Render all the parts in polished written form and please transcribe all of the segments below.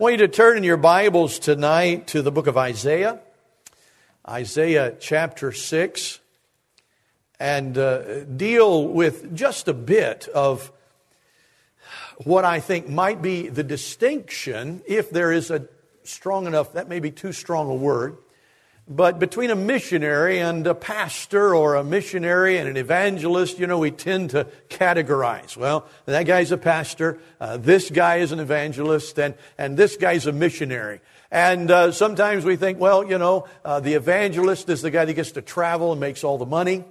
I want you to turn in your Bibles tonight to the book of Isaiah, Isaiah chapter 6, and deal with just a bit of what I think might be the distinction, if there is a strong enough, that may be too strong a word, but between a missionary and a pastor, or a missionary and an evangelist. You know, we tend to categorize. Well, that guy's a pastor, this guy is an evangelist, and this guy's a missionary. And sometimes we think, well, you know, the evangelist is the guy that gets to travel and makes all the money.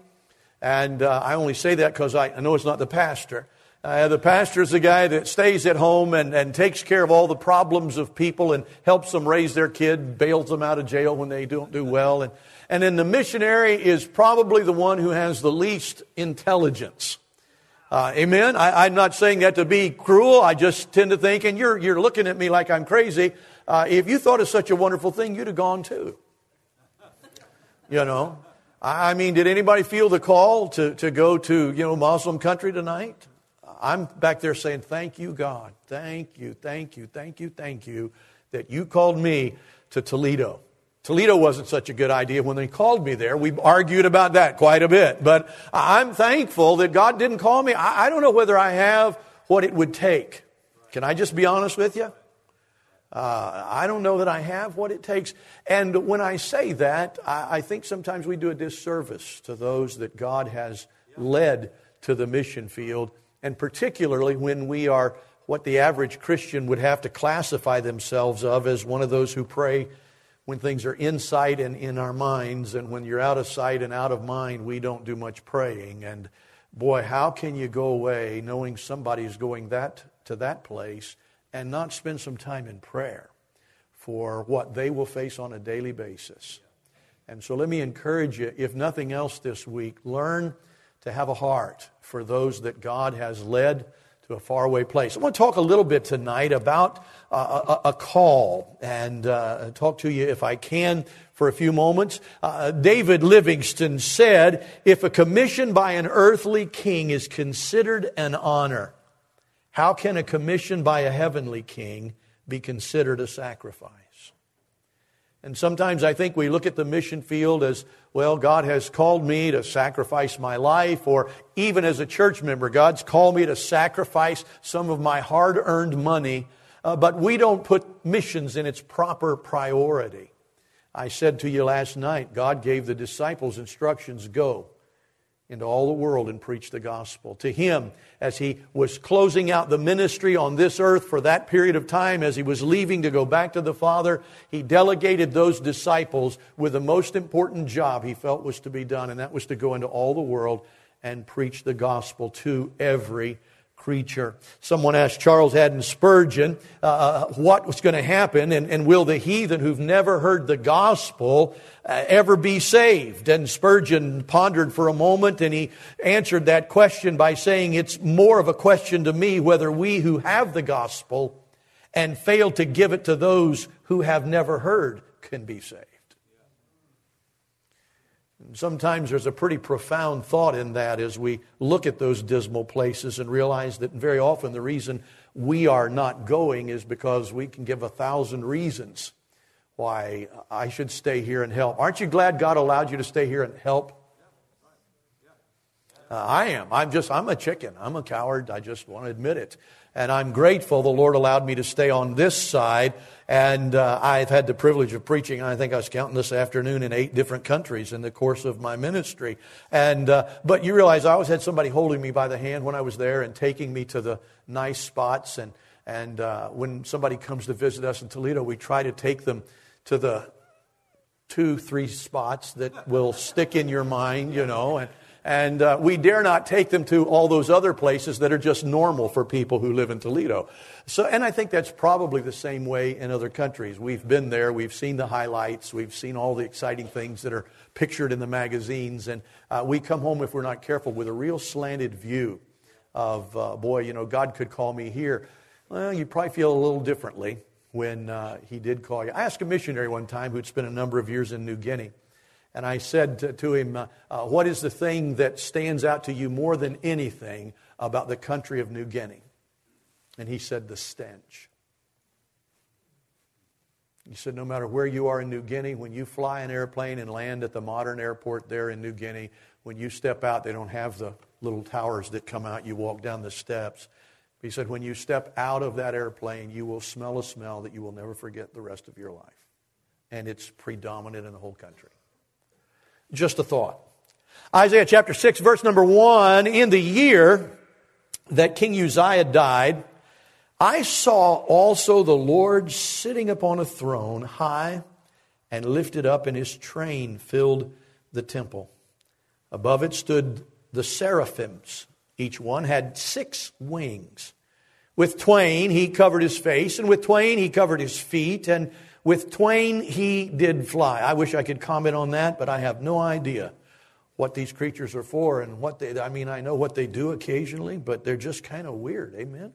And I only say that because I know it's not the pastor. The pastor is the guy that stays at home and takes care of all the problems of people and helps them raise their kid, bails them out of jail when they don't do well. And then the missionary is probably the one who has the least intelligence. Amen? I'm not saying that to be cruel. I just tend to think, and you're looking at me like I'm crazy. If you thought of such a wonderful thing, you'd have gone too. You know? I mean, did anybody feel the call to go to, you know, Muslim country tonight? I'm back there saying, thank you, God. Thank you, thank you, thank you, thank you that you called me to Toledo. Toledo wasn't such a good idea when they called me there. We argued about that quite a bit. But I'm thankful that God didn't call me. I don't know whether I have what it would take. Can I just be honest with you? I don't know that I have what it takes. And when I say that, I think sometimes we do a disservice to those that God has led to the mission field. And particularly when we are what the average Christian would have to classify themselves of as one of those who pray when things are in sight and in our minds. And when you're out of sight and out of mind, we don't do much praying. And boy, how can you go away knowing somebody's going to that place and not spend some time in prayer for what they will face on a daily basis? And so let me encourage you, if nothing else this week, learn to have a heart for those that God has led to a faraway place. I want to talk a little bit tonight about a call, and talk to you, if I can, for a few moments. David Livingstone said, if a commission by an earthly king is considered an honor, how can a commission by a heavenly king be considered a sacrifice? And sometimes I think we look at the mission field as, well, God has called me to sacrifice my life, or even as a church member, God's called me to sacrifice some of my hard-earned money, but we don't put missions in its proper priority. I said to you last night, God gave the disciples instructions, go into all the world and preach the gospel. To him, as he was closing out the ministry on this earth for that period of time, as he was leaving to go back to the Father, he delegated those disciples with the most important job he felt was to be done, and that was to go into all the world and preach the gospel to every creature. Someone asked Charles Haddon Spurgeon what was going to happen, and will the heathen who've never heard the gospel ever be saved? And Spurgeon pondered for a moment, and he answered that question by saying, it's more of a question to me whether we who have the gospel and fail to give it to those who have never heard can be saved. Sometimes there's a pretty profound thought in that as we look at those dismal places and realize that very often the reason we are not going is because we can give 1,000 reasons why I should stay here and help. Aren't you glad God allowed you to stay here and help? I am. I'm a chicken. I'm a coward. I just want to admit it. And I'm grateful the Lord allowed me to stay on this side. And I've had the privilege of preaching, I think I was counting this afternoon, in 8 different countries in the course of my ministry. And but you realize I always had somebody holding me by the hand when I was there and taking me to the nice spots. And when somebody comes to visit us in Toledo, we try to take them to the 2-3 spots that will stick in your mind, you know, and we dare not take them to all those other places that are just normal for people who live in Toledo. So, and I think that's probably the same way in other countries. We've been there. We've seen the highlights. We've seen all the exciting things that are pictured in the magazines. And we come home, if we're not careful, with a real slanted view of, boy, you know, God could call me here. Well, you probably feel a little differently when he did call you. I asked a missionary one time who'd spent a number of years in New Guinea. And I said to him, what is the thing that stands out to you more than anything about the country of New Guinea? And he said, the stench. He said, no matter where you are in New Guinea, when you fly an airplane and land at the modern airport there in New Guinea, when you step out, they don't have the little towers that come out. You walk down the steps. He said, when you step out of that airplane, you will smell a smell that you will never forget the rest of your life. And it's predominant in the whole country. Just a thought. Isaiah chapter 6, verse number 1, in the year that King Uzziah died, I saw also the Lord sitting upon a throne, high and lifted up, and his train filled the temple. Above it stood the seraphims. Each one had 6 wings. With twain he covered his face, and with twain he covered his feet, and with twain he did fly. I wish I could comment on that, but I have no idea what these creatures are for and what they, I mean, I know what they do occasionally, but they're just kind of weird. Amen?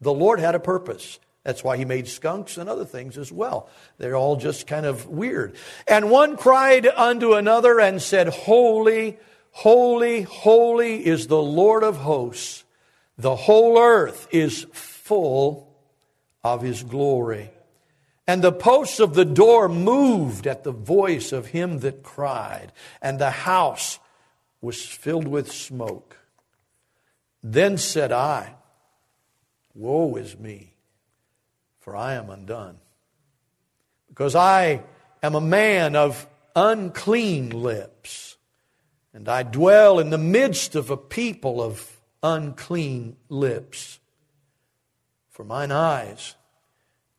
The Lord had a purpose. That's why he made skunks and other things as well. They're all just kind of weird. And one cried unto another and said, Holy, holy, holy is the Lord of hosts. The whole earth is full of his glory. And the posts of the door moved at the voice of him that cried, and the house was filled with smoke. Then said I, Woe is me, for I am undone, because I am a man of unclean lips. And I dwell in the midst of a people of unclean lips. For mine eyes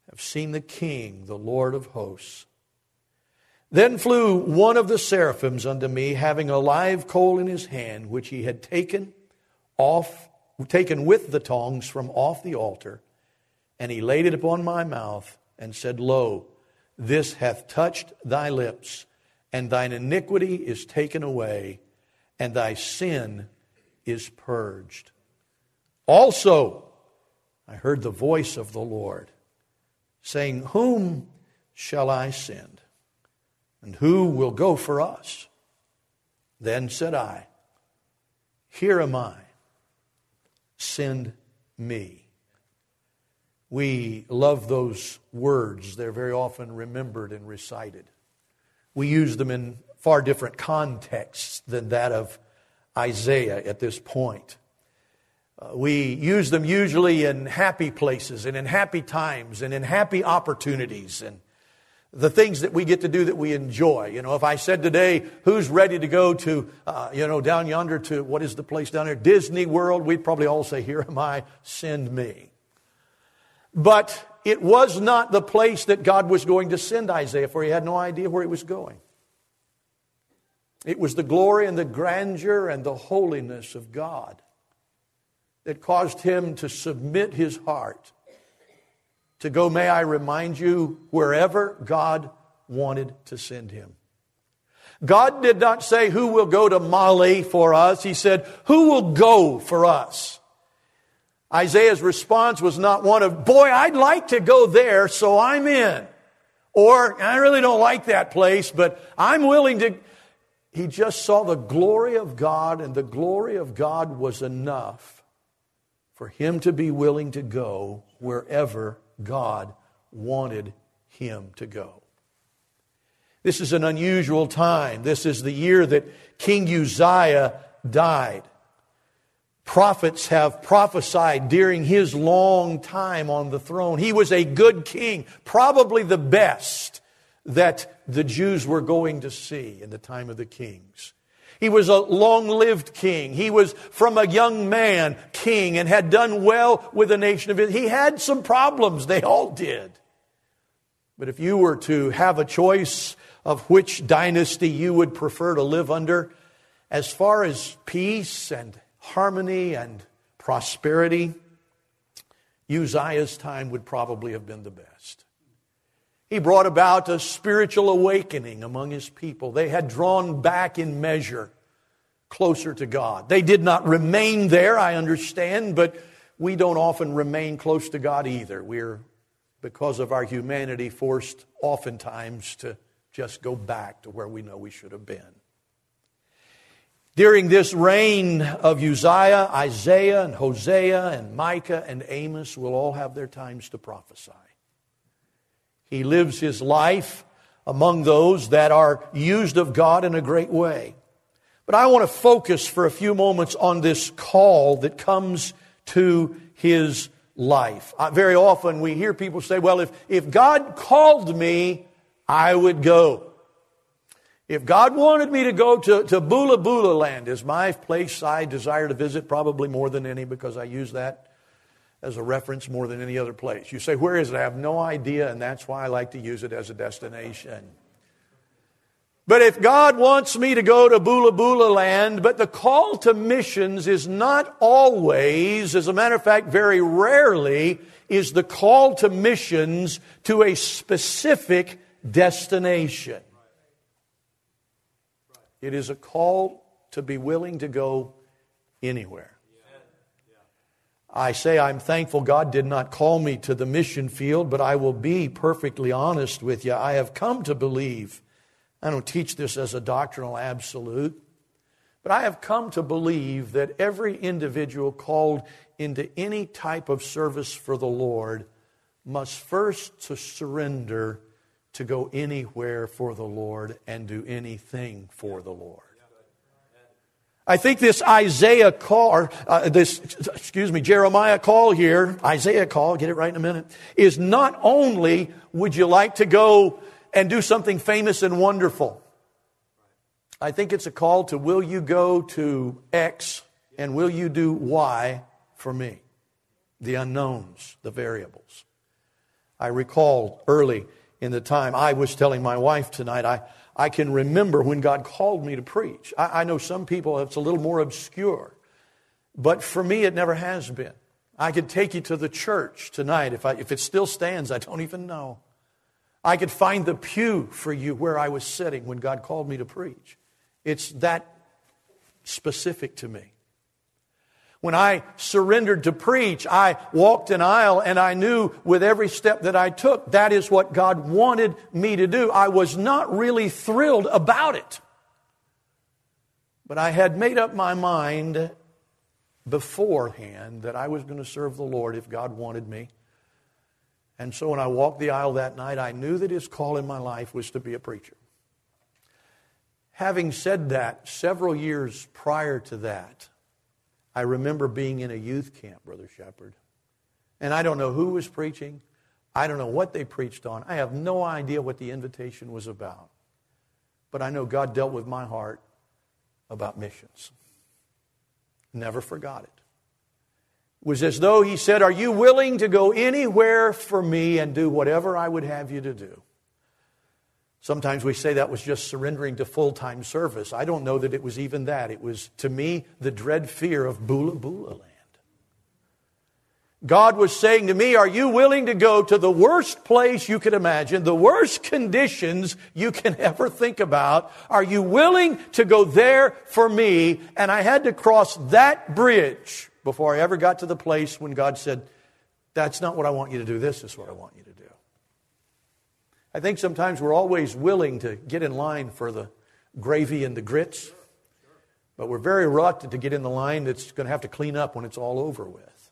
have seen the King, the Lord of hosts. Then flew one of the seraphims unto me, having a live coal in his hand, which he had taken with the tongs from off the altar. And he laid it upon my mouth and said, Lo, this hath touched thy lips, and thine iniquity is taken away, and thy sin is purged. Also, I heard the voice of the Lord, saying, Whom shall I send? And who will go for us? Then said I, Here am I, send me. We love those words. They're very often remembered and recited. We use them in far different contexts than that of Isaiah at this point. We use them usually in happy places and in happy times and in happy opportunities and the things that we get to do that we enjoy. You know, if I said today, who's ready to go to, down yonder to, what is the place down there? Disney World, we'd probably all say, Here am I, send me. But it was not the place that God was going to send Isaiah, for he had no idea where he was going. It was the glory and the grandeur and the holiness of God that caused him to submit his heart to go, may I remind you, wherever God wanted to send him. God did not say, who will go to Mali for us? He said, who will go for us? Isaiah's response was not one of, boy, I'd like to go there, so I'm in. Or, I really don't like that place, but I'm willing to. He just saw the glory of God, and the glory of God was enough for him to be willing to go wherever God wanted him to go. This is an unusual time. This is the year that King Uzziah died. Prophets have prophesied during his long time on the throne. He was a good king, probably the best that the Jews were going to see in the time of the kings. He was a long-lived king. He was from a young man king and had done well with the nation of Israel. He had some problems. They all did. But if you were to have a choice of which dynasty you would prefer to live under, as far as peace and harmony and prosperity, Uzziah's time would probably have been the best. He brought about a spiritual awakening among his people. They had drawn back in measure closer to God. They did not remain there, I understand, but we don't often remain close to God either. We're, because of our humanity, forced oftentimes to just go back to where we know we should have been. During this reign of Uzziah, Isaiah and Hosea and Micah and Amos will all have their times to prophesy. He lives his life among those that are used of God in a great way. But I want to focus for a few moments on this call that comes to his life. Very often we hear people say, well, if God called me, I would go. If God wanted me to go to Bula Bula Land, is my place I desire to visit, probably more than any, because I use that as a reference more than any other place. You say, where is it? I have no idea, and that's why I like to use it as a destination. But if God wants me to go to Bula Bula Land, but the call to missions is not always, as a matter of fact, very rarely, is the call to missions to a specific destination. It is a call to be willing to go anywhere. I say I'm thankful God did not call me to the mission field, but I will be perfectly honest with you. I have come to believe, I don't teach this as a doctrinal absolute, but I have come to believe that every individual called into any type of service for the Lord must first to surrender to go anywhere for the Lord and do anything for the Lord. I think this Isaiah call, or, Jeremiah call here, Isaiah call, get it right in a minute, is not only would you like to go and do something famous and wonderful. I think it's a call to, will you go to X and will you do Y for me? The unknowns, the variables. I recall early in the time, I was telling my wife tonight, I can remember when God called me to preach. I know some people, it's a little more obscure. But for me, it never has been. I could take you to the church tonight. If it still stands, I don't even know. I could find the pew for you where I was sitting when God called me to preach. It's that specific to me. When I surrendered to preach, I walked an aisle and I knew with every step that I took, that is what God wanted me to do. I was not really thrilled about it. But I had made up my mind beforehand that I was going to serve the Lord if God wanted me. And so when I walked the aisle that night, I knew that his call in my life was to be a preacher. Having said that, several years prior to that, I remember being in a youth camp, Brother Shepherd. And I don't know who was preaching. I don't know what they preached on. I have no idea what the invitation was about. But I know God dealt with my heart about missions. Never forgot it. It was as though he said, are you willing to go anywhere for me and do whatever I would have you to do? Sometimes we say that was just surrendering to full-time service. I don't know that it was even that. It was, to me, the dread fear of Bula Bula Land. God was saying to me, are you willing to go to the worst place you could imagine, the worst conditions you can ever think about? Are you willing to go there for me? And I had to cross that bridge before I ever got to the place when God said, that's not what I want you to do, this is what I want you to do. I think sometimes we're always willing to get in line for the gravy and the grits, but we're very reluctant to get in the line that's going to have to clean up when it's all over with.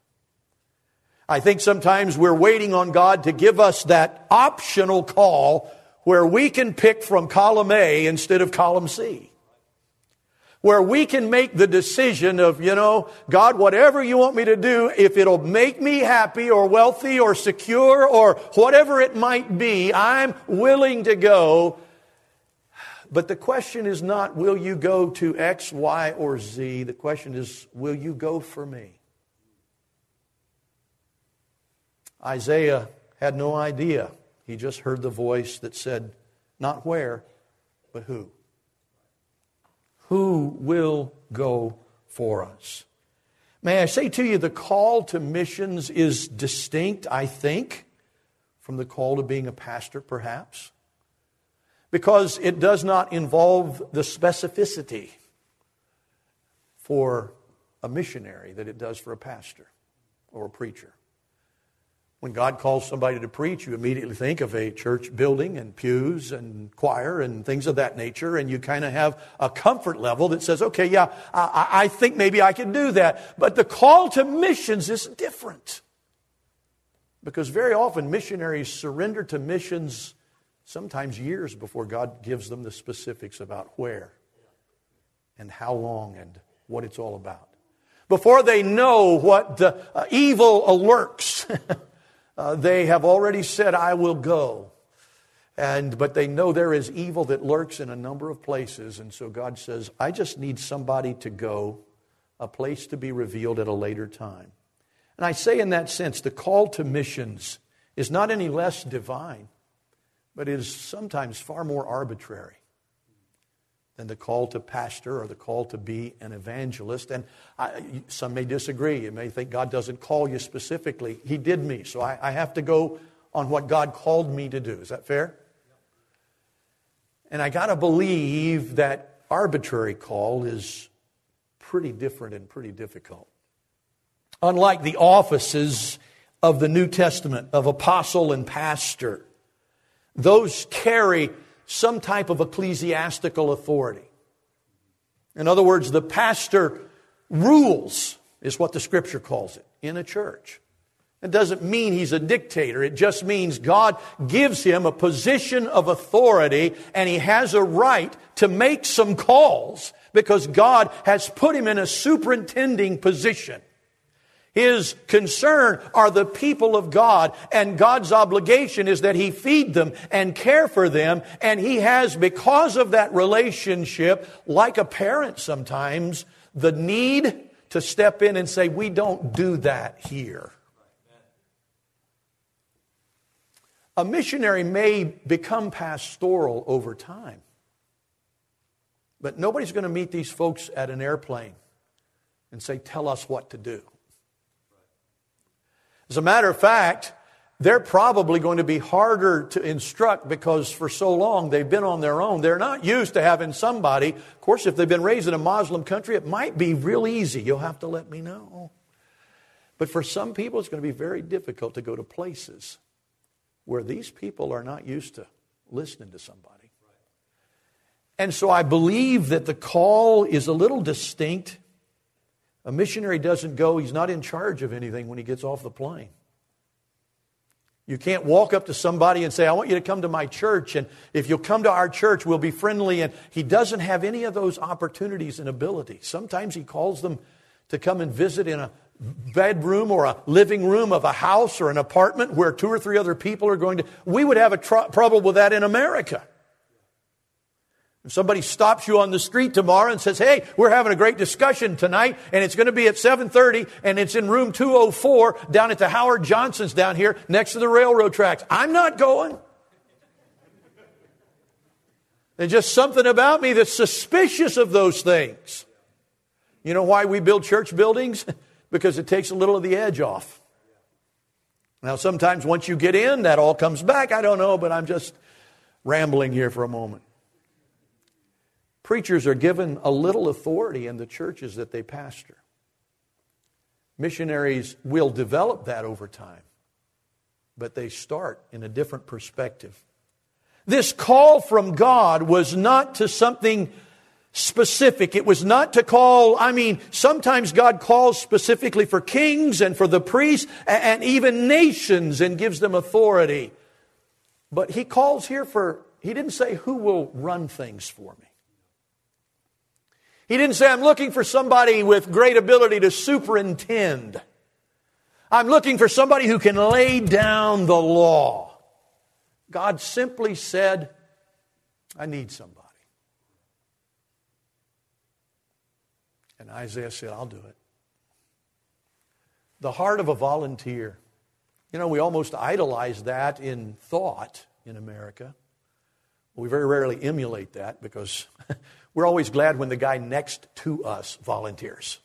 I think sometimes we're waiting on God to give us that optional call where we can pick from column A instead of column C. Where we can make the decision of, you know, God, whatever you want me to do, if it'll make me happy or wealthy or secure or whatever it might be, I'm willing to go. But the question is not, will you go to X, Y, or Z? The question is, will you go for me? Isaiah had no idea. He just heard the voice that said, not where, but who. Who will go for us? May I say to you, the call to missions is distinct, I think, from the call to being a pastor, perhaps, because it does not involve the specificity for a missionary that it does for a pastor or a preacher. When God calls somebody to preach, you immediately think of a church building and pews and choir and things of that nature, and you kind of have a comfort level that says, okay, yeah, I think maybe I can do that. But the call to missions is different. Because very often missionaries surrender to missions sometimes years before God gives them the specifics about where and how long and what it's all about. Before they know what evil lurks, they have already said, I will go. But they know there is evil that lurks in a number of places. And so God says, I just need somebody to go, a place to be revealed at a later time. And I say in that sense, the call to missions is not any less divine, but it is sometimes far more arbitrary than the call to pastor or the call to be an evangelist. And some may disagree. You may think God doesn't call you specifically. He did me, so I have to go on what God called me to do. Is that fair? And I got to believe that arbitrary call is pretty different and pretty difficult. Unlike the offices of the New Testament, of apostle and pastor, those carry some type of ecclesiastical authority. In other words, the pastor rules, is what the Scripture calls it, in a church. It doesn't mean he's a dictator. It just means God gives him a position of authority and he has a right to make some calls because God has put him in a superintending position. His concern are the people of God, and God's obligation is that he feed them and care for them, and he has, because of that relationship, like a parent sometimes, the need to step in and say, we don't do that here. A missionary may become pastoral over time. But nobody's going to meet these folks at an airplane and say, tell us what to do. As a matter of fact, they're probably going to be harder to instruct because for so long they've been on their own. They're not used to having somebody. Of course, if they've been raised in a Muslim country, it might be real easy. You'll have to let me know. But for some people, it's going to be very difficult to go to places where these people are not used to listening to somebody. And so I believe that the call is a little distinct. A missionary doesn't go, he's not in charge of anything when he gets off the plane. You can't walk up to somebody and say, I want you to come to my church, and if you'll come to our church, we'll be friendly. And he doesn't have any of those opportunities and abilities. Sometimes he calls them to come and visit in a bedroom or a living room of a house or an apartment where 2 or 3 other people are going to... We would have a trouble with that in America. If somebody stops you on the street tomorrow and says, hey, we're having a great discussion tonight and it's going to be at 7:30 and it's in room 204 down at the Howard Johnson's down here next to the railroad tracks. I'm not going. There's just something about me that's suspicious of those things. You know why we build church buildings? Because it takes a little of the edge off. Now, sometimes once you get in, that all comes back. I don't know, but I'm just rambling here for a moment. Preachers are given a little authority in the churches that they pastor. Missionaries will develop that over time, but they start in a different perspective. This call from God was not to something specific. It was not to call, sometimes God calls specifically for kings and for the priests and even nations and gives them authority. But he calls here for, he didn't say who will run things for me. He didn't say I'm looking for somebody with great ability to superintend. I'm looking for somebody who can lay down the law. God simply said, I need somebody. And Isaiah said, I'll do it. The heart of a volunteer. You know, we almost idolize that in thought in America. We very rarely emulate that because we're always glad when the guy next to us volunteers.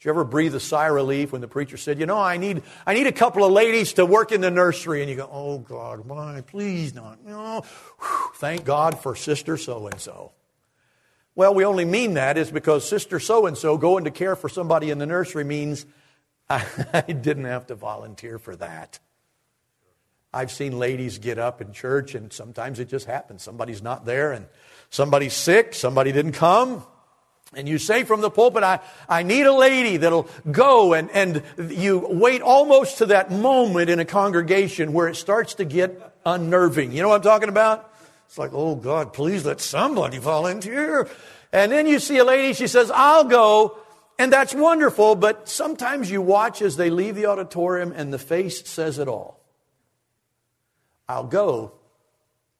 Did you ever breathe a sigh of relief when the preacher said, you know, I need a couple of ladies to work in the nursery? And you go, oh, God, why? Please not. No. Whew, thank God for Sister So-and-so. Well, we only mean that is because Sister So-and-so going to care for somebody in the nursery means I didn't have to volunteer for that. I've seen ladies get up in church and sometimes it just happens. Somebody's not there and somebody's sick, somebody didn't come. and you say from the pulpit, I need a lady that'll go, and you wait almost to that moment in a congregation where it starts to get unnerving. You know what I'm talking about? It's like, oh God, please let somebody volunteer. And then you see a lady, she says, I'll go. And that's wonderful, but sometimes you watch as they leave the auditorium and the face says it all. I'll go,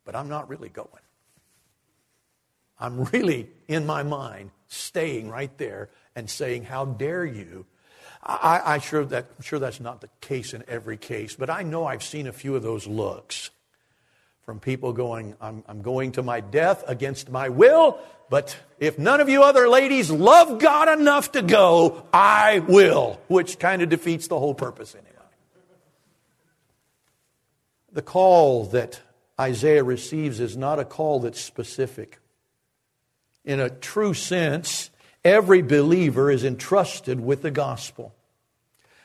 but I'm not really going. I'm really, in my mind, staying right there and saying, how dare you? I'm sure that's not the case in every case, but I know I've seen a few of those looks from people going, I'm going to my death against my will, but if none of you other ladies love God enough to go, I will, which kind of defeats the whole purpose anyway. The call that Isaiah receives is not a call that's specific. In a true sense, every believer is entrusted with the gospel.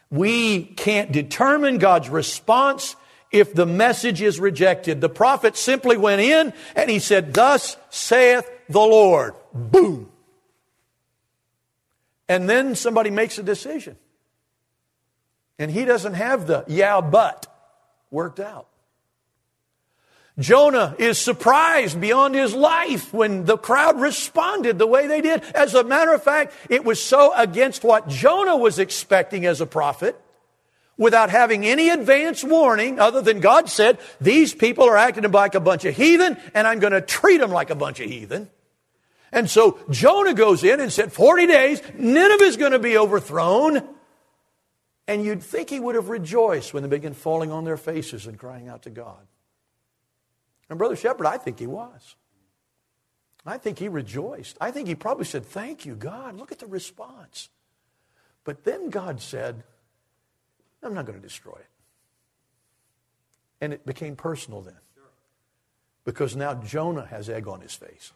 We can't determine God's response if the message is rejected. The prophet simply went in and he said, thus saith the Lord. Boom. And then somebody makes a decision. And he doesn't have the yeah, but worked out. Jonah is surprised beyond his life when the crowd responded the way they did. As a matter of fact, it was so against what Jonah was expecting as a prophet, without having any advance warning other than God said, these people are acting like a bunch of heathen, and I'm going to treat them like a bunch of heathen. And so Jonah goes in and said, 40 days, Nineveh is going to be overthrown. And you'd think he would have rejoiced when they began falling on their faces and crying out to God. And Brother Shepherd, I think he was. I think he rejoiced. I think he probably said, thank you, God. Look at the response. But then God said, I'm not going to destroy it. And it became personal then. Because now Jonah has egg on his face.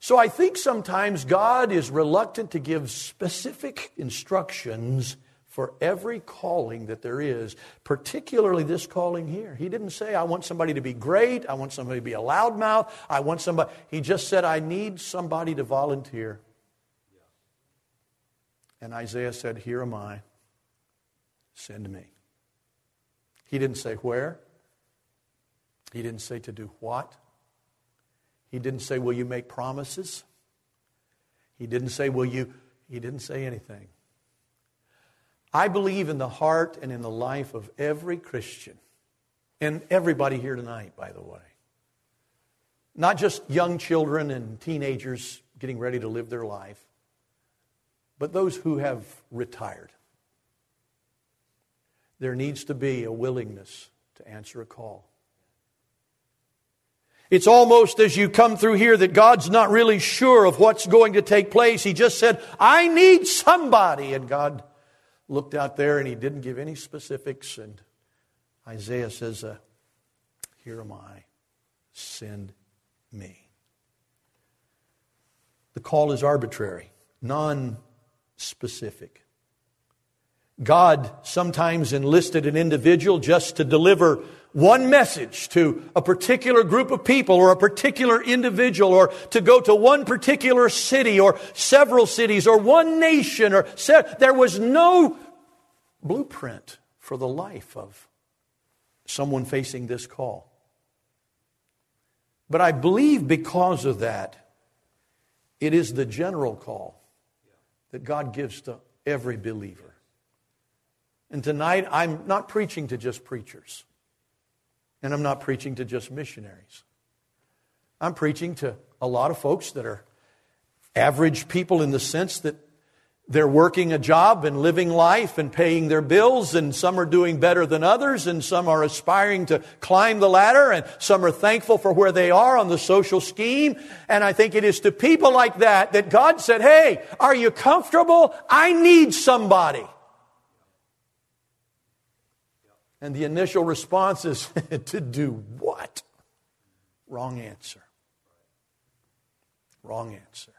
So I think sometimes God is reluctant to give specific instructions for every calling that there is, particularly this calling here. He didn't say, I want somebody to be great. I want somebody to be a loudmouth. I want somebody. He just said, I need somebody to volunteer. And Isaiah said, here am I. Send me. He didn't say where. He didn't say to do what. He didn't say, will you make promises? He didn't say, will you? He didn't say anything. I believe in the heart and in the life of every Christian, and everybody here tonight, by the way. Not just young children and teenagers getting ready to live their life, but those who have retired. There needs to be a willingness to answer a call. It's almost as you come through here that God's not really sure of what's going to take place. He just said, I need somebody. And God looked out there and he didn't give any specifics. And Isaiah says, here am I, send me. The call is arbitrary, non-specific. God sometimes enlisted an individual just to deliver one message to a particular group of people or a particular individual, or to go to one particular city or several cities or one nation. There was no blueprint for the life of someone facing this call. But I believe because of that, it is the general call that God gives to every believer. And tonight, I'm not preaching to just preachers. And I'm not preaching to just missionaries. I'm preaching to a lot of folks that are average people in the sense that they're working a job and living life and paying their bills, and some are doing better than others, and some are aspiring to climb the ladder, and some are thankful for where they are on the social scheme. And I think it is to people like that that God said, hey, are you comfortable? I need somebody. And the initial response is, to do what? Wrong answer. Wrong answer.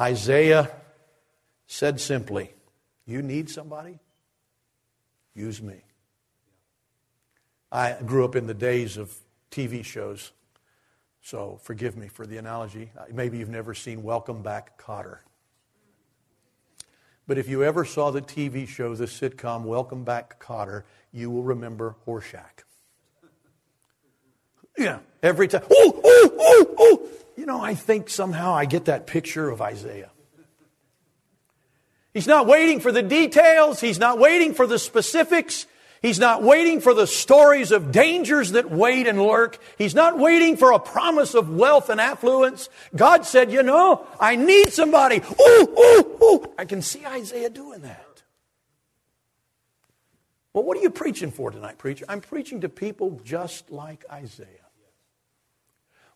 Isaiah said simply, you need somebody? Use me. I grew up in the days of TV shows. So forgive me for the analogy. Maybe you've never seen Welcome Back, Kotter. But if you ever saw the TV show, the sitcom Welcome Back, Kotter, you will remember Horshack. Yeah, every time. Oh, oh, oh, oh. You know, I think somehow I get that picture of Isaiah. He's not waiting for the details. He's not waiting for the specifics. He's not waiting for the stories of dangers that wait and lurk. He's not waiting for a promise of wealth and affluence. God said, you know, I need somebody. Ooh, ooh, ooh. I can see Isaiah doing that. Well, what are you preaching for tonight, preacher? I'm preaching to people just like Isaiah.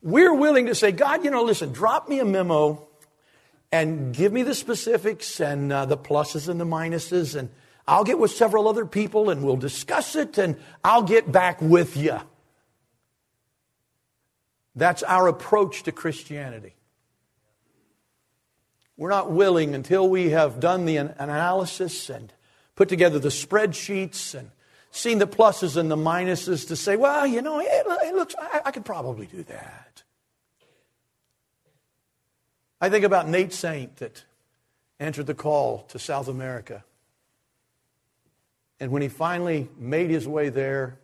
We're willing to say, God, you know, listen, drop me a memo and give me the specifics and the pluses and the minuses, and I'll get with several other people and we'll discuss it and I'll get back with you. That's our approach to Christianity. We're not willing until we have done the analysis and put together the spreadsheets and seen the pluses and the minuses to say, well, you know, it looks, I could probably do that. I think about Nate Saint that answered the call to South America. And when he finally made his way there,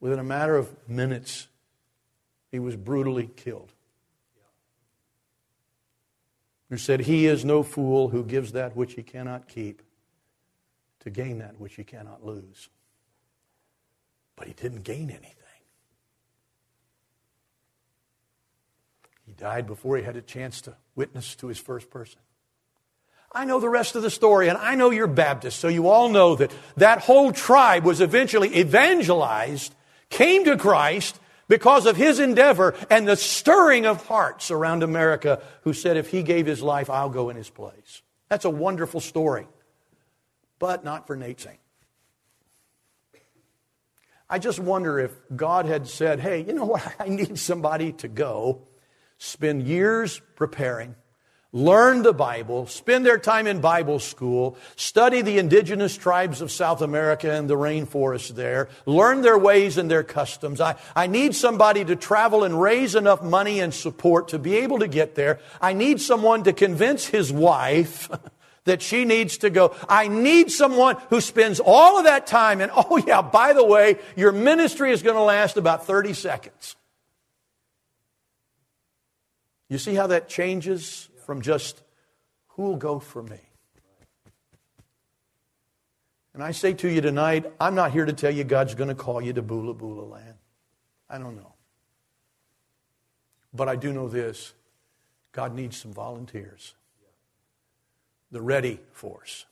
within a matter of minutes, he was brutally killed. Who said, he is no fool who gives that which he cannot keep to gain that which he cannot lose. But he didn't gain anything. He died before he had a chance to witness to his first person. I know the rest of the story, and I know you're Baptist, so you all know that that whole tribe was eventually evangelized, came to Christ because of his endeavor and the stirring of hearts around America who said, if he gave his life, I'll go in his place. That's a wonderful story, but not for Nate Saint. I just wonder if God had said, hey, you know what, I need somebody to go spend years preparing, learn the Bible, spend their time in Bible school, study the indigenous tribes of South America and the rainforest there, learn their ways and their customs. I need somebody to travel and raise enough money and support to be able to get there. I need someone to convince his wife that she needs to go. I need someone who spends all of that time and, oh yeah, by the way, your ministry is going to last about 30 seconds. You see how that changes from just, who will go for me? And I say to you tonight, I'm not here to tell you God's going to call you to Bula Bula Land. I don't know. But I do know this. God needs some volunteers. The ready force.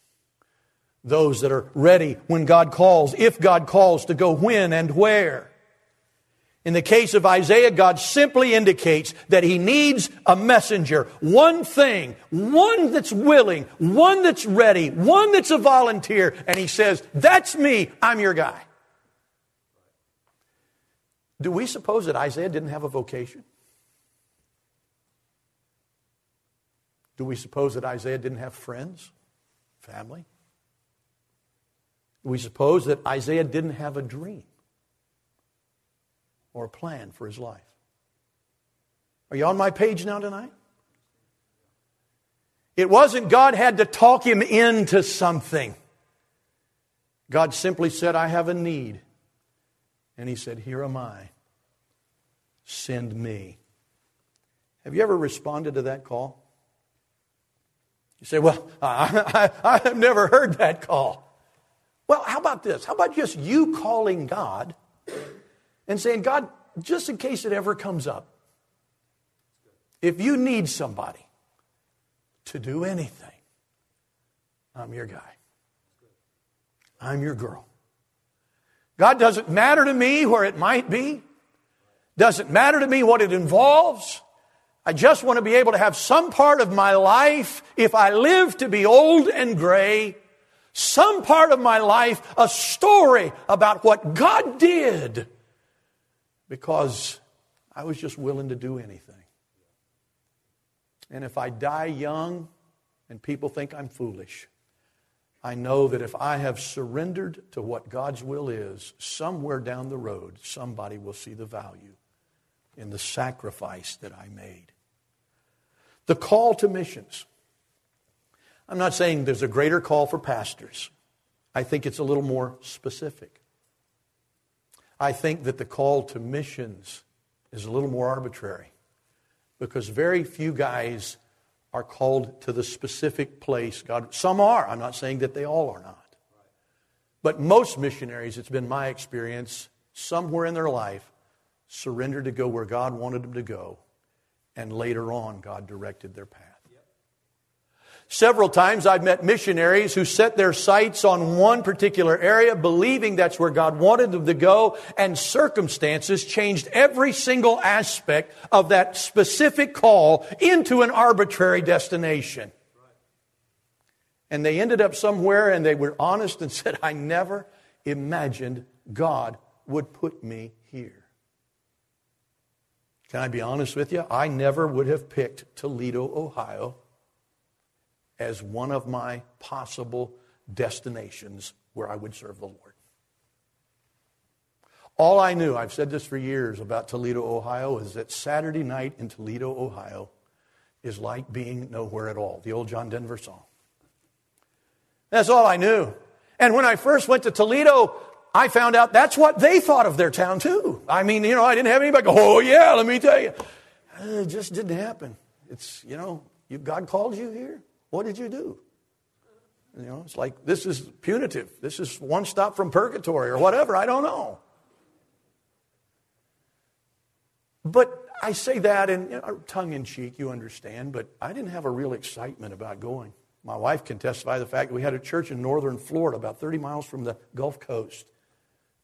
Those that are ready when God calls, if God calls, to go when and where. In the case of Isaiah, God simply indicates that he needs a messenger. One thing, one that's willing, one that's ready, one that's a volunteer. And he says, that's me, I'm your guy. Do we suppose that Isaiah didn't have a vocation? Do we suppose that Isaiah didn't have friends, family? Do we suppose that Isaiah didn't have a dream or a plan for his life? Are you on my page now tonight? It wasn't God had to talk him into something. God simply said, I have a need. And he said, here am I. Send me. Have you ever responded to that call? You say, well, I have never heard that call. Well, how about this? How about just you calling God and saying, God, just in case it ever comes up, if you need somebody to do anything, I'm your guy. I'm your girl. God, doesn't matter to me where it might be. Doesn't matter to me what it involves. I just want to be able to have some part of my life, if I live to be old and gray, some part of my life, a story about what God did. Because I was just willing to do anything. And if I die young and people think I'm foolish, I know that if I have surrendered to what God's will is, somewhere down the road, somebody will see the value in the sacrifice that I made. The call to missions. I'm not saying there's a greater call for pastors. I think it's a little more specific. I think that the call to missions is a little more arbitrary, because very few guys are called to the specific place God... Some are. I'm not saying that they all are not. But most missionaries, it's been my experience, somewhere in their life, surrendered to go where God wanted them to go, and later on, God directed their path. Several times I've met missionaries who set their sights on one particular area, believing that's where God wanted them to go, and circumstances changed every single aspect of that specific call into an arbitrary destination. And they ended up somewhere, and they were honest and said, I never imagined God would put me here. Can I be honest with you? I never would have picked Toledo, Ohio, as one of my possible destinations where I would serve the Lord. All I knew, I've said this for years about Toledo, Ohio, is that Saturday night in Toledo, Ohio is like being nowhere at all. The old John Denver song. That's all I knew. And when I first went to Toledo, I found out that's what they thought of their town too. I mean, you know, I didn't have anybody go, oh yeah, let me tell you. It just didn't happen. It's, you know, God called you here. What did you do? You know, it's like, this is punitive. This is one stop from purgatory or whatever. I don't know. But I say that in, you know, tongue in cheek, you understand, but I didn't have a real excitement about going. My wife can testify the fact that we had a church in northern Florida, about 30 miles from the Gulf Coast,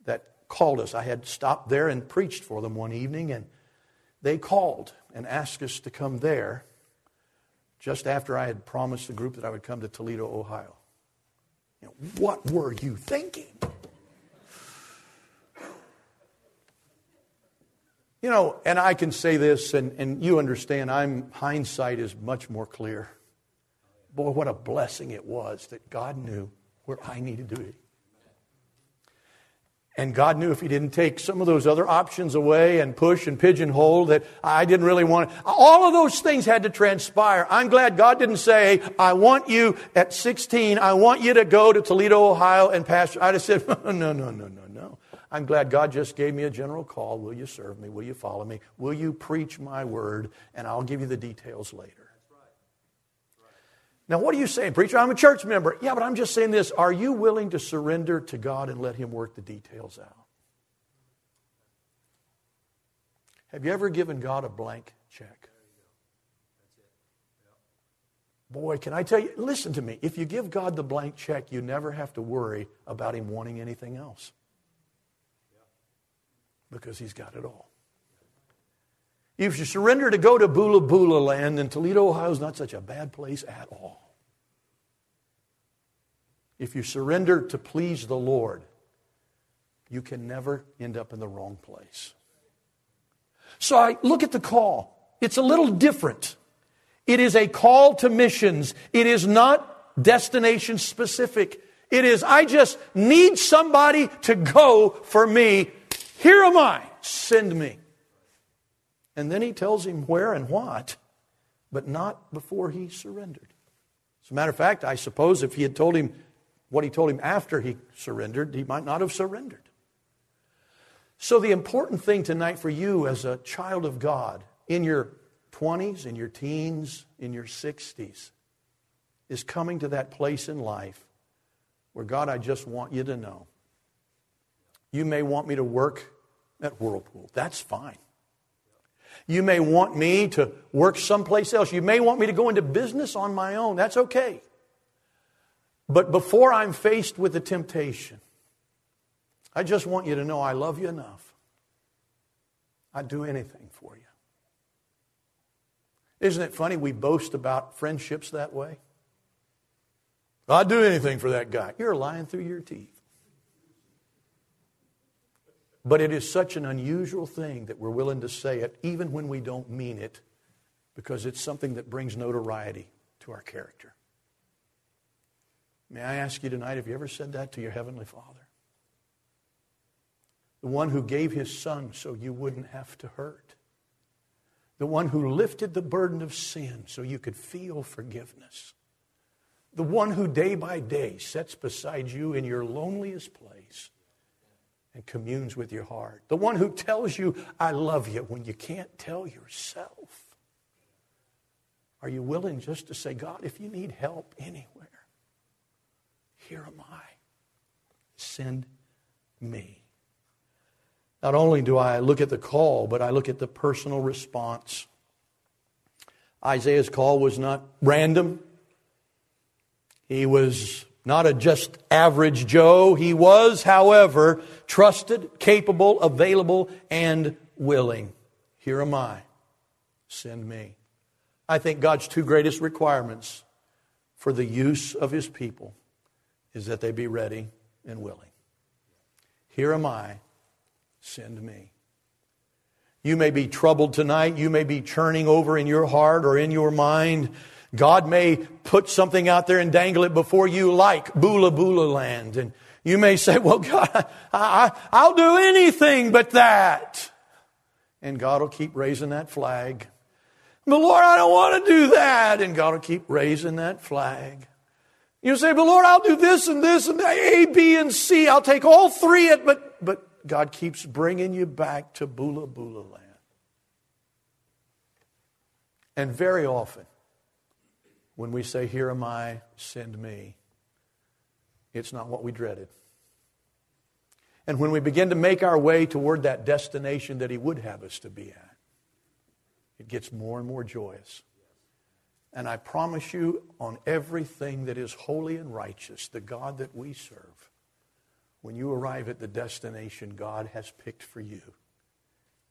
that called us. I had stopped there and preached for them one evening, and they called and asked us to come there, just after I had promised the group that I would come to Toledo, Ohio. You know, what were you thinking? You know, and I can say this, and you understand, hindsight is much more clear. Boy, what a blessing it was that God knew where I needed to be. And God knew if He didn't take some of those other options away and push and pigeonhole that I didn't really want. All of those things had to transpire. I'm glad God didn't say, I want you at 16, I want you to go to Toledo, Ohio and pastor. I'd have said, no. I'm glad God just gave me a general call. Will you serve me? Will you follow me? Will you preach my word? And I'll give you the details later. Now, what are you saying, preacher? I'm a church member. Yeah, but I'm just saying this. Are you willing to surrender to God and let Him work the details out? Have you ever given God a blank check? Boy, can I tell you, listen to me. If you give God the blank check, you never have to worry about Him wanting anything else, because He's got it all. If you surrender to go to Bula Bula land, then Toledo, Ohio is not such a bad place at all. If you surrender to please the Lord, you can never end up in the wrong place. So I look at the call. It's a little different. It is a call to missions. It is not destination specific. It is, I just need somebody to go for me. Here am I. Send me. And then He tells him where and what, but not before he surrendered. As a matter of fact, I suppose if he had told him what he told him after he surrendered, he might not have surrendered. So the important thing tonight for you as a child of God in your 20s, in your teens, in your 60s, is coming to that place in life where, God, I just want you to know. You may want me to work at Whirlpool. That's fine. You may want me to work someplace else. You may want me to go into business on my own. That's okay. But before I'm faced with the temptation, I just want you to know I love you enough. I'd do anything for you. Isn't it funny we boast about friendships that way? I'd do anything for that guy. You're lying through your teeth. But it is such an unusual thing that we're willing to say it, even when we don't mean it, because it's something that brings notoriety to our character. May I ask you tonight, have you ever said that to your Heavenly Father? The one who gave His Son so you wouldn't have to hurt. the one who lifted the burden of sin so you could feel forgiveness, the one who day by day sits beside you in your loneliest place and communes with your heart, the one who tells you, I love you, when you can't tell yourself. Are you willing just to say, God, if you need help anywhere, here am I. Send me. Not only do I look at the call, but I look at the personal response. Isaiah's call was not random. He was not a just average Joe. He was, however, trusted, capable, available, and willing. Here am I. Send me. I think God's two greatest requirements for the use of His people is that they be ready and willing. Here am I. Send me. You may be troubled tonight. You may be churning over in your heart or in your mind. God may put something out there and dangle it before you like Bula Bula Land. And you may say, well, God, I'll do anything but that. And God will keep raising that flag. But Lord, I don't want to do that. And God will keep raising that flag. You say, but Lord, I'll do this and this and A, B, and C. I'll take all three. But God keeps bringing you back to Bula Bula Land. And very often, when we say, here am I, send me, it's not what we dreaded. And when we begin to make our way toward that destination that He would have us to be at, it gets more and more joyous. And I promise you, on everything that is holy and righteous, the God that we serve, when you arrive at the destination God has picked for you,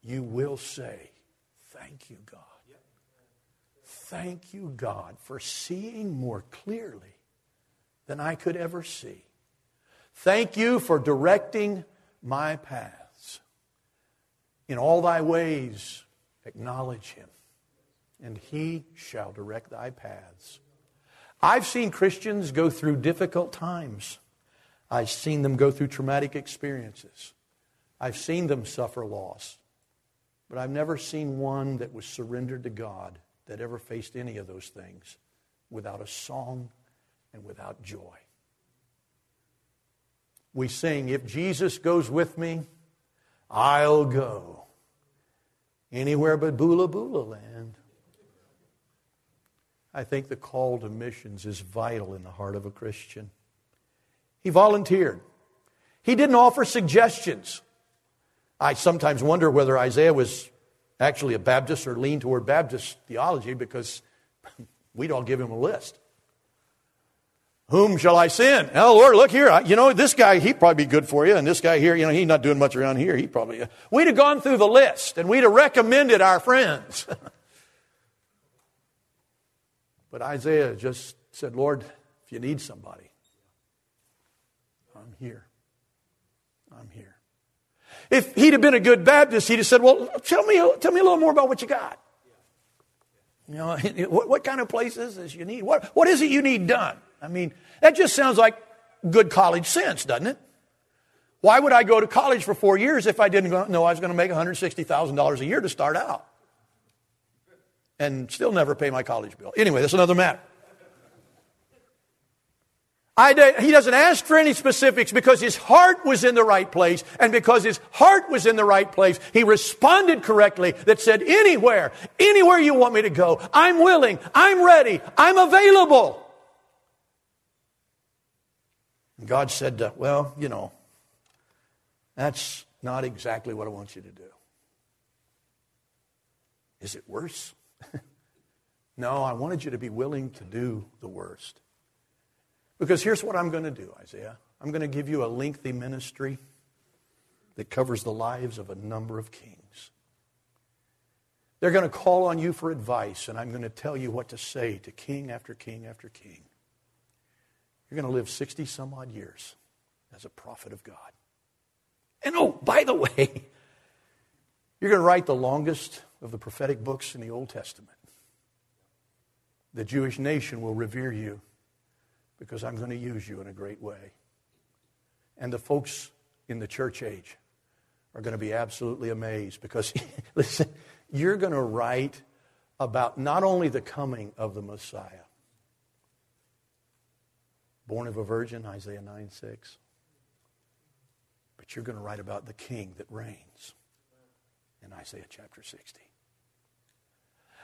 you will say, thank you, God. Thank you, God, for seeing more clearly than I could ever see. Thank you for directing my paths. In all thy ways, acknowledge Him, and He shall direct thy paths. I've seen Christians go through difficult times. I've seen them go through traumatic experiences. I've seen them suffer loss. But I've never seen one that was surrendered to God that ever faced any of those things without a song and without joy. We sing, if Jesus goes with me, I'll go anywhere but Bula Bula Land. I think the call to missions is vital in the heart of a Christian. He volunteered. He didn't offer suggestions. I sometimes wonder whether Isaiah was actually a Baptist or leaned toward Baptist theology, because we'd all give him a list. Whom shall I send? Oh, Lord, look here. This guy, he'd probably be good for you. And this guy here, he's not doing much around here. We'd have gone through the list and we'd have recommended our friends. But Isaiah just said, Lord, if you need somebody, I'm here. I'm here. If he'd have been a good Baptist, he'd have said, well, tell me a little more about what you got. What kind of place is this you need? What is it you need done? That just sounds like good college sense, doesn't it? Why would I go to college for 4 years if I didn't know I was going to make $160,000 a year to start out and still never pay my college bill? Anyway, that's another matter. He doesn't ask for any specifics because his heart was in the right place. And because his heart was in the right place, he responded correctly that said, anywhere you want me to go, I'm willing, I'm ready, I'm available. And God said, that's not exactly what I want you to do. Is it worse? No, I wanted you to be willing to do the worst. Because here's what I'm going to do, Isaiah. I'm going to give you a lengthy ministry that covers the lives of a number of kings. They're going to call on you for advice, and I'm going to tell you what to say to king after king after king. You're going to live 60-some-odd years as a prophet of God. And oh, by the way, you're going to write the longest of the prophetic books in the Old Testament. The Jewish nation will revere you, because I'm going to use you in a great way. And the folks in the church age are going to be absolutely amazed because, listen, you're going to write about not only the coming of the Messiah, born of a virgin, Isaiah 9:6, but you're going to write about the king that reigns in Isaiah chapter 60.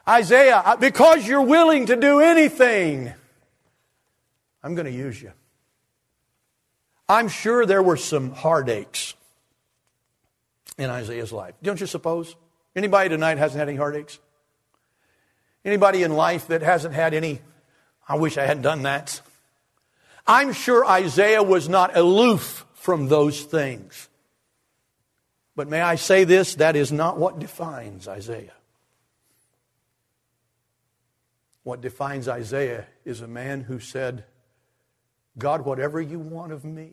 Isaiah, because you're willing to do anything, I'm going to use you. I'm sure there were some heartaches in Isaiah's life. Don't you suppose? Anybody tonight hasn't had any heartaches? Anybody in life that hasn't had any, I wish I hadn't done that? I'm sure Isaiah was not aloof from those things. But may I say this, that is not what defines Isaiah. What defines Isaiah is a man who said, God, whatever you want of me,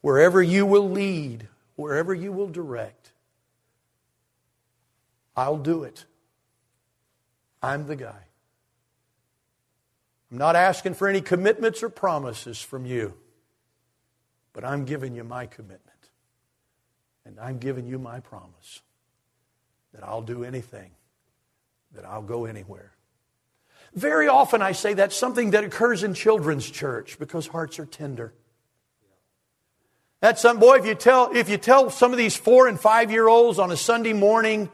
wherever you will lead, wherever you will direct, I'll do it. I'm the guy. I'm not asking for any commitments or promises from you, but I'm giving you my commitment. And I'm giving you my promise that I'll do anything, that I'll go anywhere. Very often I say that's something that occurs in children's church because hearts are tender. That's some boy, if you tell some of these 4 and 5 year olds on a Sunday morning,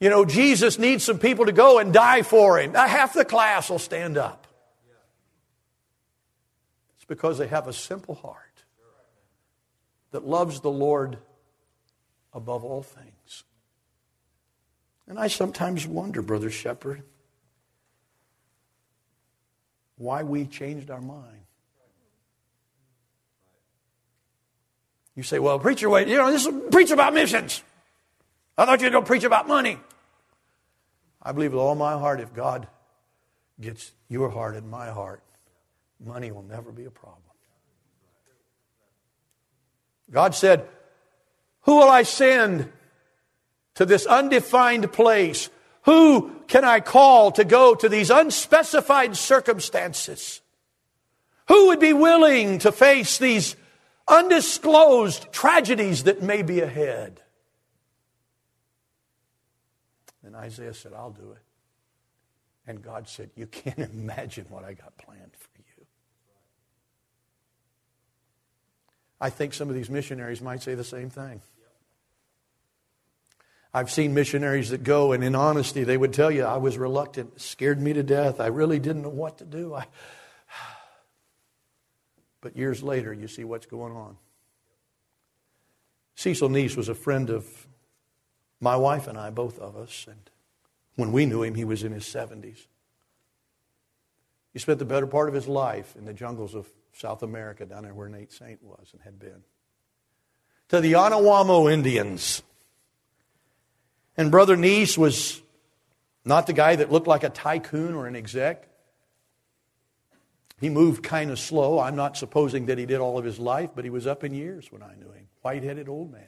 you know, Jesus needs some people to go and die for him, half the class will stand up. It's because they have a simple heart that loves the Lord above all things. And I sometimes wonder, Brother Shepherd, why we changed our mind. You say, well, preacher, wait, this is preach about missions. I thought you were going to preach about money. I believe with all my heart, if God gets your heart and my heart, money will never be a problem. God said, who will I send to this undefined place? Who can I call to go to these unspecified circumstances? Who would be willing to face these undisclosed tragedies that may be ahead? And Isaiah said, I'll do it. And God said, you can't imagine what I got planned for you. I think some of these missionaries might say the same thing. I've seen missionaries that go, and in honesty, they would tell you, I was reluctant. It scared me to death. I really didn't know what to do. But years later, you see what's going on. Cecil Neese was a friend of my wife and I, both of us. And when we knew him, he was in his 70s. He spent the better part of his life in the jungles of South America, down there where Nate Saint was and had been, to the Yanomamo Indians. And Brother Neese was not the guy that looked like a tycoon or an exec. He moved kind of slow. I'm not supposing that he did all of his life, but he was up in years when I knew him. White-headed old man.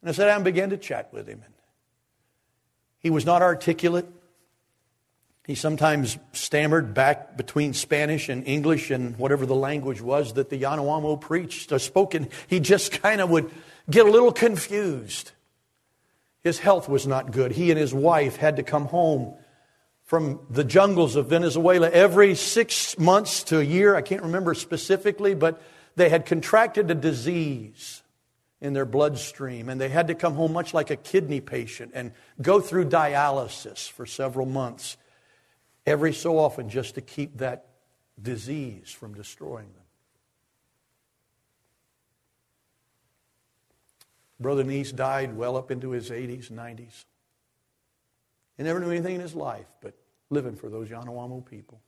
And I sat down and began to chat with him. And he was not articulate. He sometimes stammered back between Spanish and English and whatever the language was that the Yanomamo preached or spoken. He just kind of would get a little confused. His health was not good. He and his wife had to come home from the jungles of Venezuela every 6 months to a year. I can't remember specifically, but they had contracted a disease in their bloodstream, and they had to come home much like a kidney patient and go through dialysis for several months, every so often just to keep that disease from destroying them. Brother Neese died well up into his 80s, 90s. He never knew anything in his life but living for those Yanomamo people.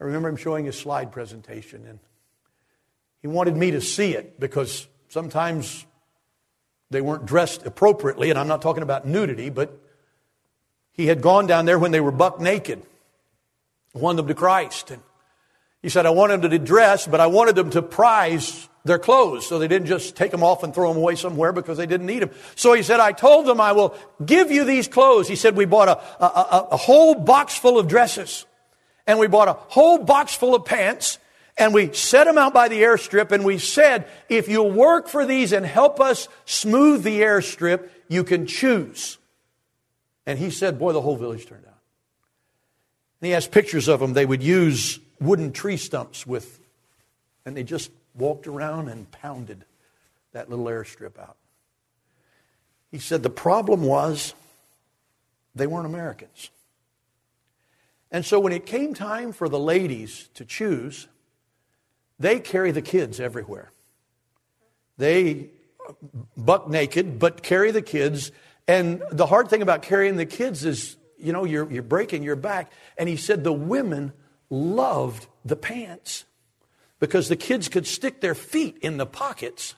I remember him showing his slide presentation, and he wanted me to see it because sometimes they weren't dressed appropriately, and I'm not talking about nudity, but he had gone down there when they were buck naked, won them to Christ. And he said, I wanted them to dress, but I wanted them to prize their clothes, so they didn't just take them off and throw them away somewhere because they didn't need them. So he said, I told them I will give you these clothes. He said, we bought a whole box full of dresses, and we bought a whole box full of pants, And we set them out by the airstrip, and we said, if you'll work for these and help us smooth the airstrip, you can choose. And he said, boy, the whole village turned out. And he has pictures of them. They would use wooden tree stumps with, and they just walked around and pounded that little airstrip out. He said the problem was they weren't Americans. And so when it came time for the ladies to choose, they carry the kids everywhere. They buck naked, but carry the kids. And the hard thing about carrying the kids is, you know, you're breaking your back. And he said the women loved the pants because the kids could stick their feet in the pockets.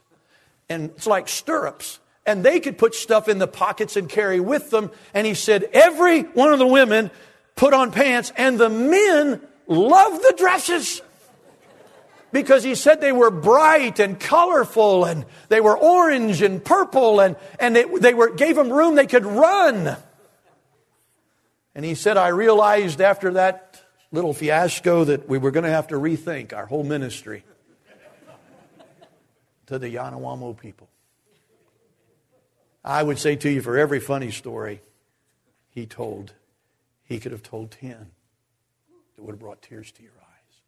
And it's like stirrups. And they could put stuff in the pockets and carry with them. And he said every one of the women put on pants, and the men loved the dresses because he said they were bright and colorful, and they were orange and purple, and they gave them room. They could run. And he said, I realized after that little fiasco that we were going to have to rethink our whole ministry to the Yanomamo people. I would say to you, for every funny story he told, he could have told 10. It would have brought tears to your eyes.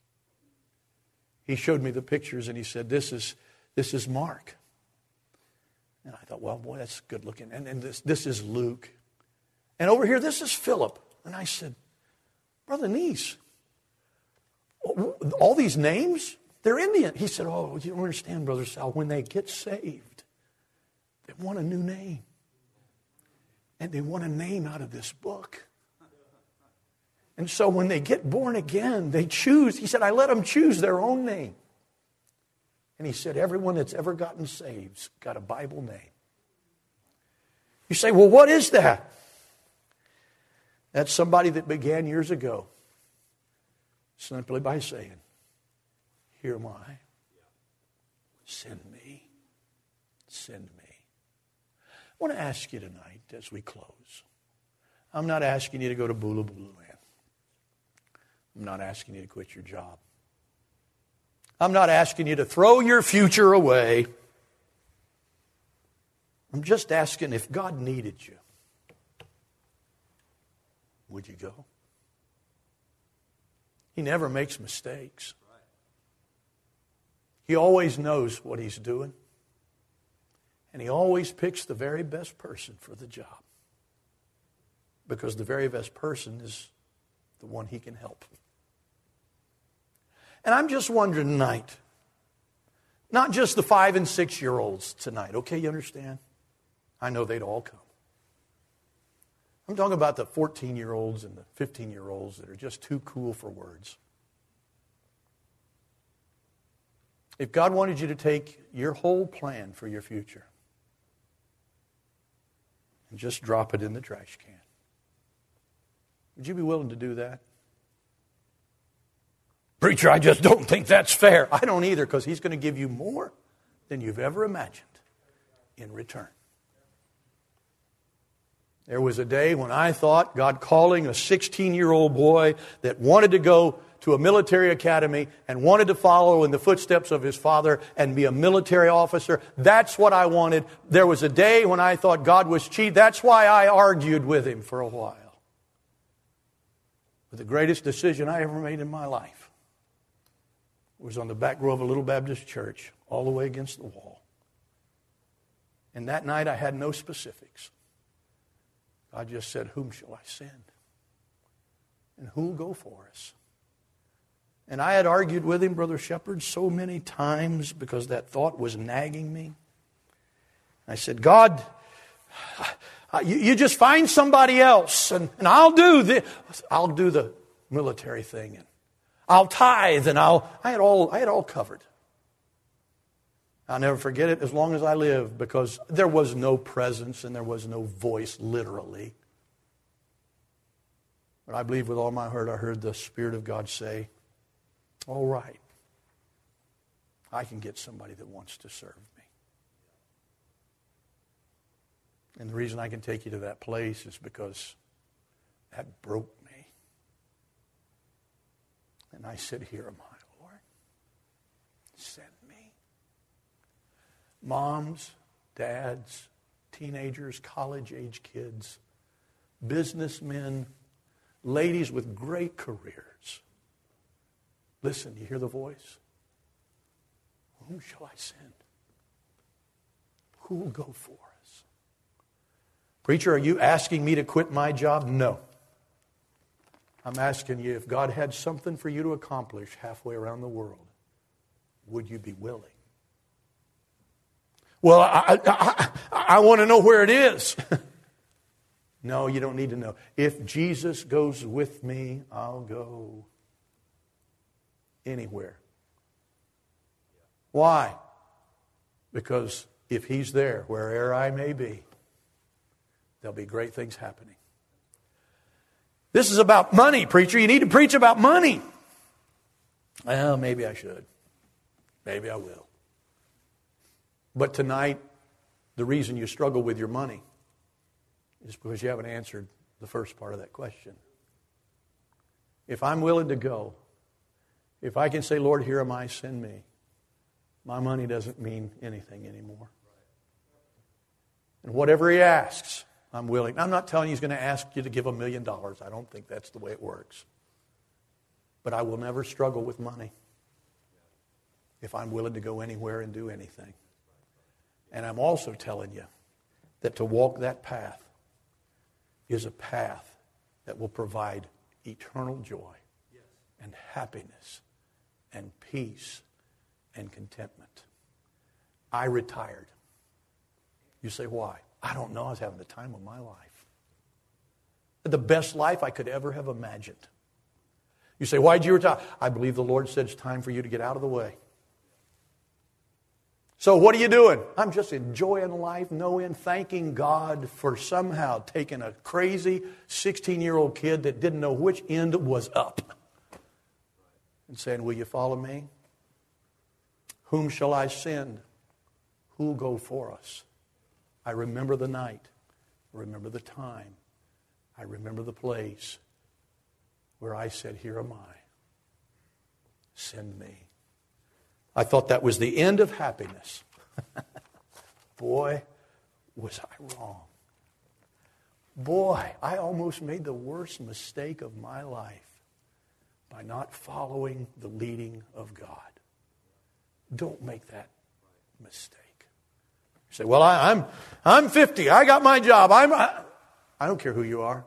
He showed me the pictures, and he said, this is Mark. And I thought, well, boy, that's good looking. And this is Luke. And over here, this is Philip. And I said, Brother Neese, all these names, they're Indian. He said, oh, you don't understand, Brother Sal, when they get saved, they want a new name. And they want a name out of this book. And so when they get born again, they choose. He said, I let them choose their own name. And he said, everyone that's ever gotten saved's got a Bible name. You say, well, what is that? That's somebody that began years ago simply by saying, here am I. Send me. Send me. I want to ask you tonight as we close. I'm not asking you to go to Bula Bula Land. I'm not asking you to quit your job. I'm not asking you to throw your future away. I'm just asking, if God needed you, would you go? He never makes mistakes. He always knows what he's doing. And he always picks the very best person for the job. Because the very best person is the one he can help. And I'm just wondering tonight, not just the 5 and 6-year-olds tonight, okay, you understand? I know they'd all come. I'm talking about the 14-year-olds and the 15-year-olds that are just too cool for words. If God wanted you to take your whole plan for your future and just drop it in the trash can, would you be willing to do that? Preacher, I just don't think that's fair. I don't either, because he's going to give you more than you've ever imagined in return. There was a day when I thought God calling a 16-year-old boy that wanted to go to a military academy and wanted to follow in the footsteps of his father and be a military officer. That's what I wanted. There was a day when I thought God was cheating. That's why I argued with him for a while. But the greatest decision I ever made in my life was on the back row of a little Baptist church, all the way against the wall. And that night I had no specifics. I just said, whom shall I send? And who'll go for us? And I had argued with him, Brother Shepherd, so many times because that thought was nagging me. I said, God, you just find somebody else, and I'll do the military thing, and I'll tithe, and I had all covered. I'll never forget it as long as I live, because there was no presence and there was no voice, literally. But I believe with all my heart I heard the Spirit of God say, all right, I can get somebody that wants to serve me. And the reason I can take you to that place is because that broke me. And I said, here am I, Lord. sent me. Moms, dads, teenagers, college-age kids, businessmen, ladies with great careers. Listen, you hear the voice? Whom shall I send? Who will go for us? Preacher, are you asking me to quit my job? No. I'm asking you, if God had something for you to accomplish halfway around the world, would you be willing? Well, I want to know where it is. No, you don't need to know. If Jesus goes with me, I'll go anywhere. Why? Because if he's there, wherever I may be, there'll be great things happening. This is about money, preacher. You need to preach about money. Well, maybe I should. Maybe I will. But tonight, the reason you struggle with your money is because you haven't answered the first part of that question. If I'm willing to go, if I can say, Lord, here am I, send me, my money doesn't mean anything anymore. And whatever he asks, I'm willing. I'm not telling you he's going to ask you to give $1 million. I don't think that's the way it works. But I will never struggle with money if I'm willing to go anywhere and do anything. And I'm also telling you that to walk that path is a path that will provide eternal joy and happiness and peace and contentment. I retired. You say, why? I don't know. I was having the time of my life. The best life I could ever have imagined. You say, why did you retire? I believe the Lord said it's time for you to get out of the way. So what are you doing? I'm just enjoying life, knowing, thanking God for somehow taking a crazy 16-year-old kid that didn't know which end was up and saying, will you follow me? Whom shall I send? Who'll go for us? I remember the night. I remember the time. I remember the place where I said, here am I. Send me. I thought that was the end of happiness. Boy, was I wrong. Boy, I almost made the worst mistake of my life by not following the leading of God. Don't make that mistake. You say, well, I'm 50. I got my job. I don't care who you are.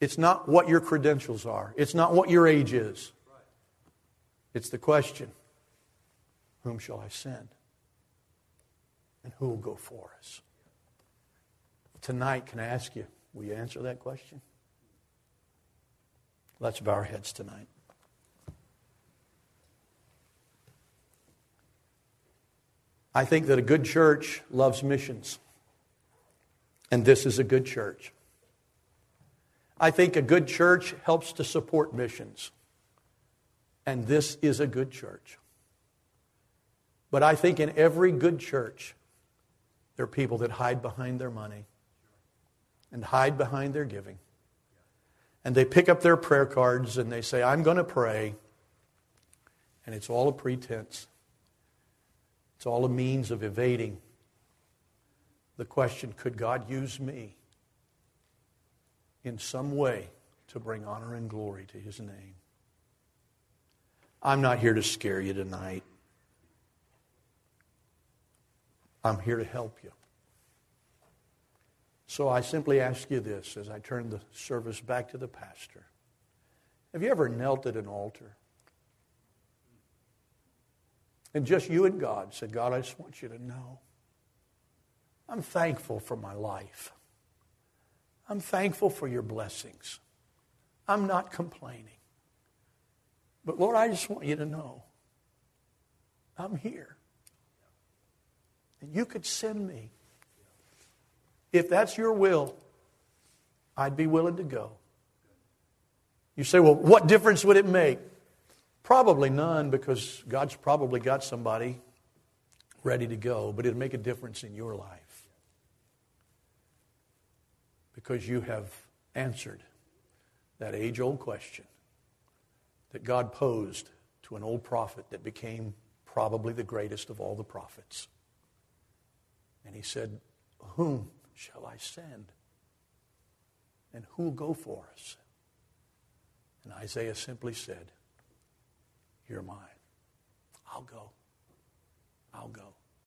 It's not what your credentials are. It's not what your age is. It's the question. Whom shall I send? And who will go for us? Tonight, can I ask you, will you answer that question? Let's bow our heads tonight. I think that a good church loves missions. And this is a good church. I think a good church helps to support missions. And this is a good church. But I think in every good church, there are people that hide behind their money and hide behind their giving. And they pick up their prayer cards and they say, I'm going to pray. And it's all a pretense. It's all a means of evading the question, could God use me in some way to bring honor and glory to his name? I'm not here to scare you tonight. I'm here to help you. So I simply ask you this as I turn the service back to the pastor. Have you ever knelt at an altar? And just you and God said, God, I just want you to know I'm thankful for my life. I'm thankful for your blessings. I'm not complaining. But Lord, I just want you to know I'm here. And you could send me. If that's your will, I'd be willing to go. You say, well, what difference would it make? Probably none, because God's probably got somebody ready to go, but it'll make a difference in your life. Because you have answered that age-old question that God posed to an old prophet that became probably the greatest of all the prophets. And he said, whom shall I send? And who will go for us? And Isaiah simply said, you're mine. I'll go. I'll go.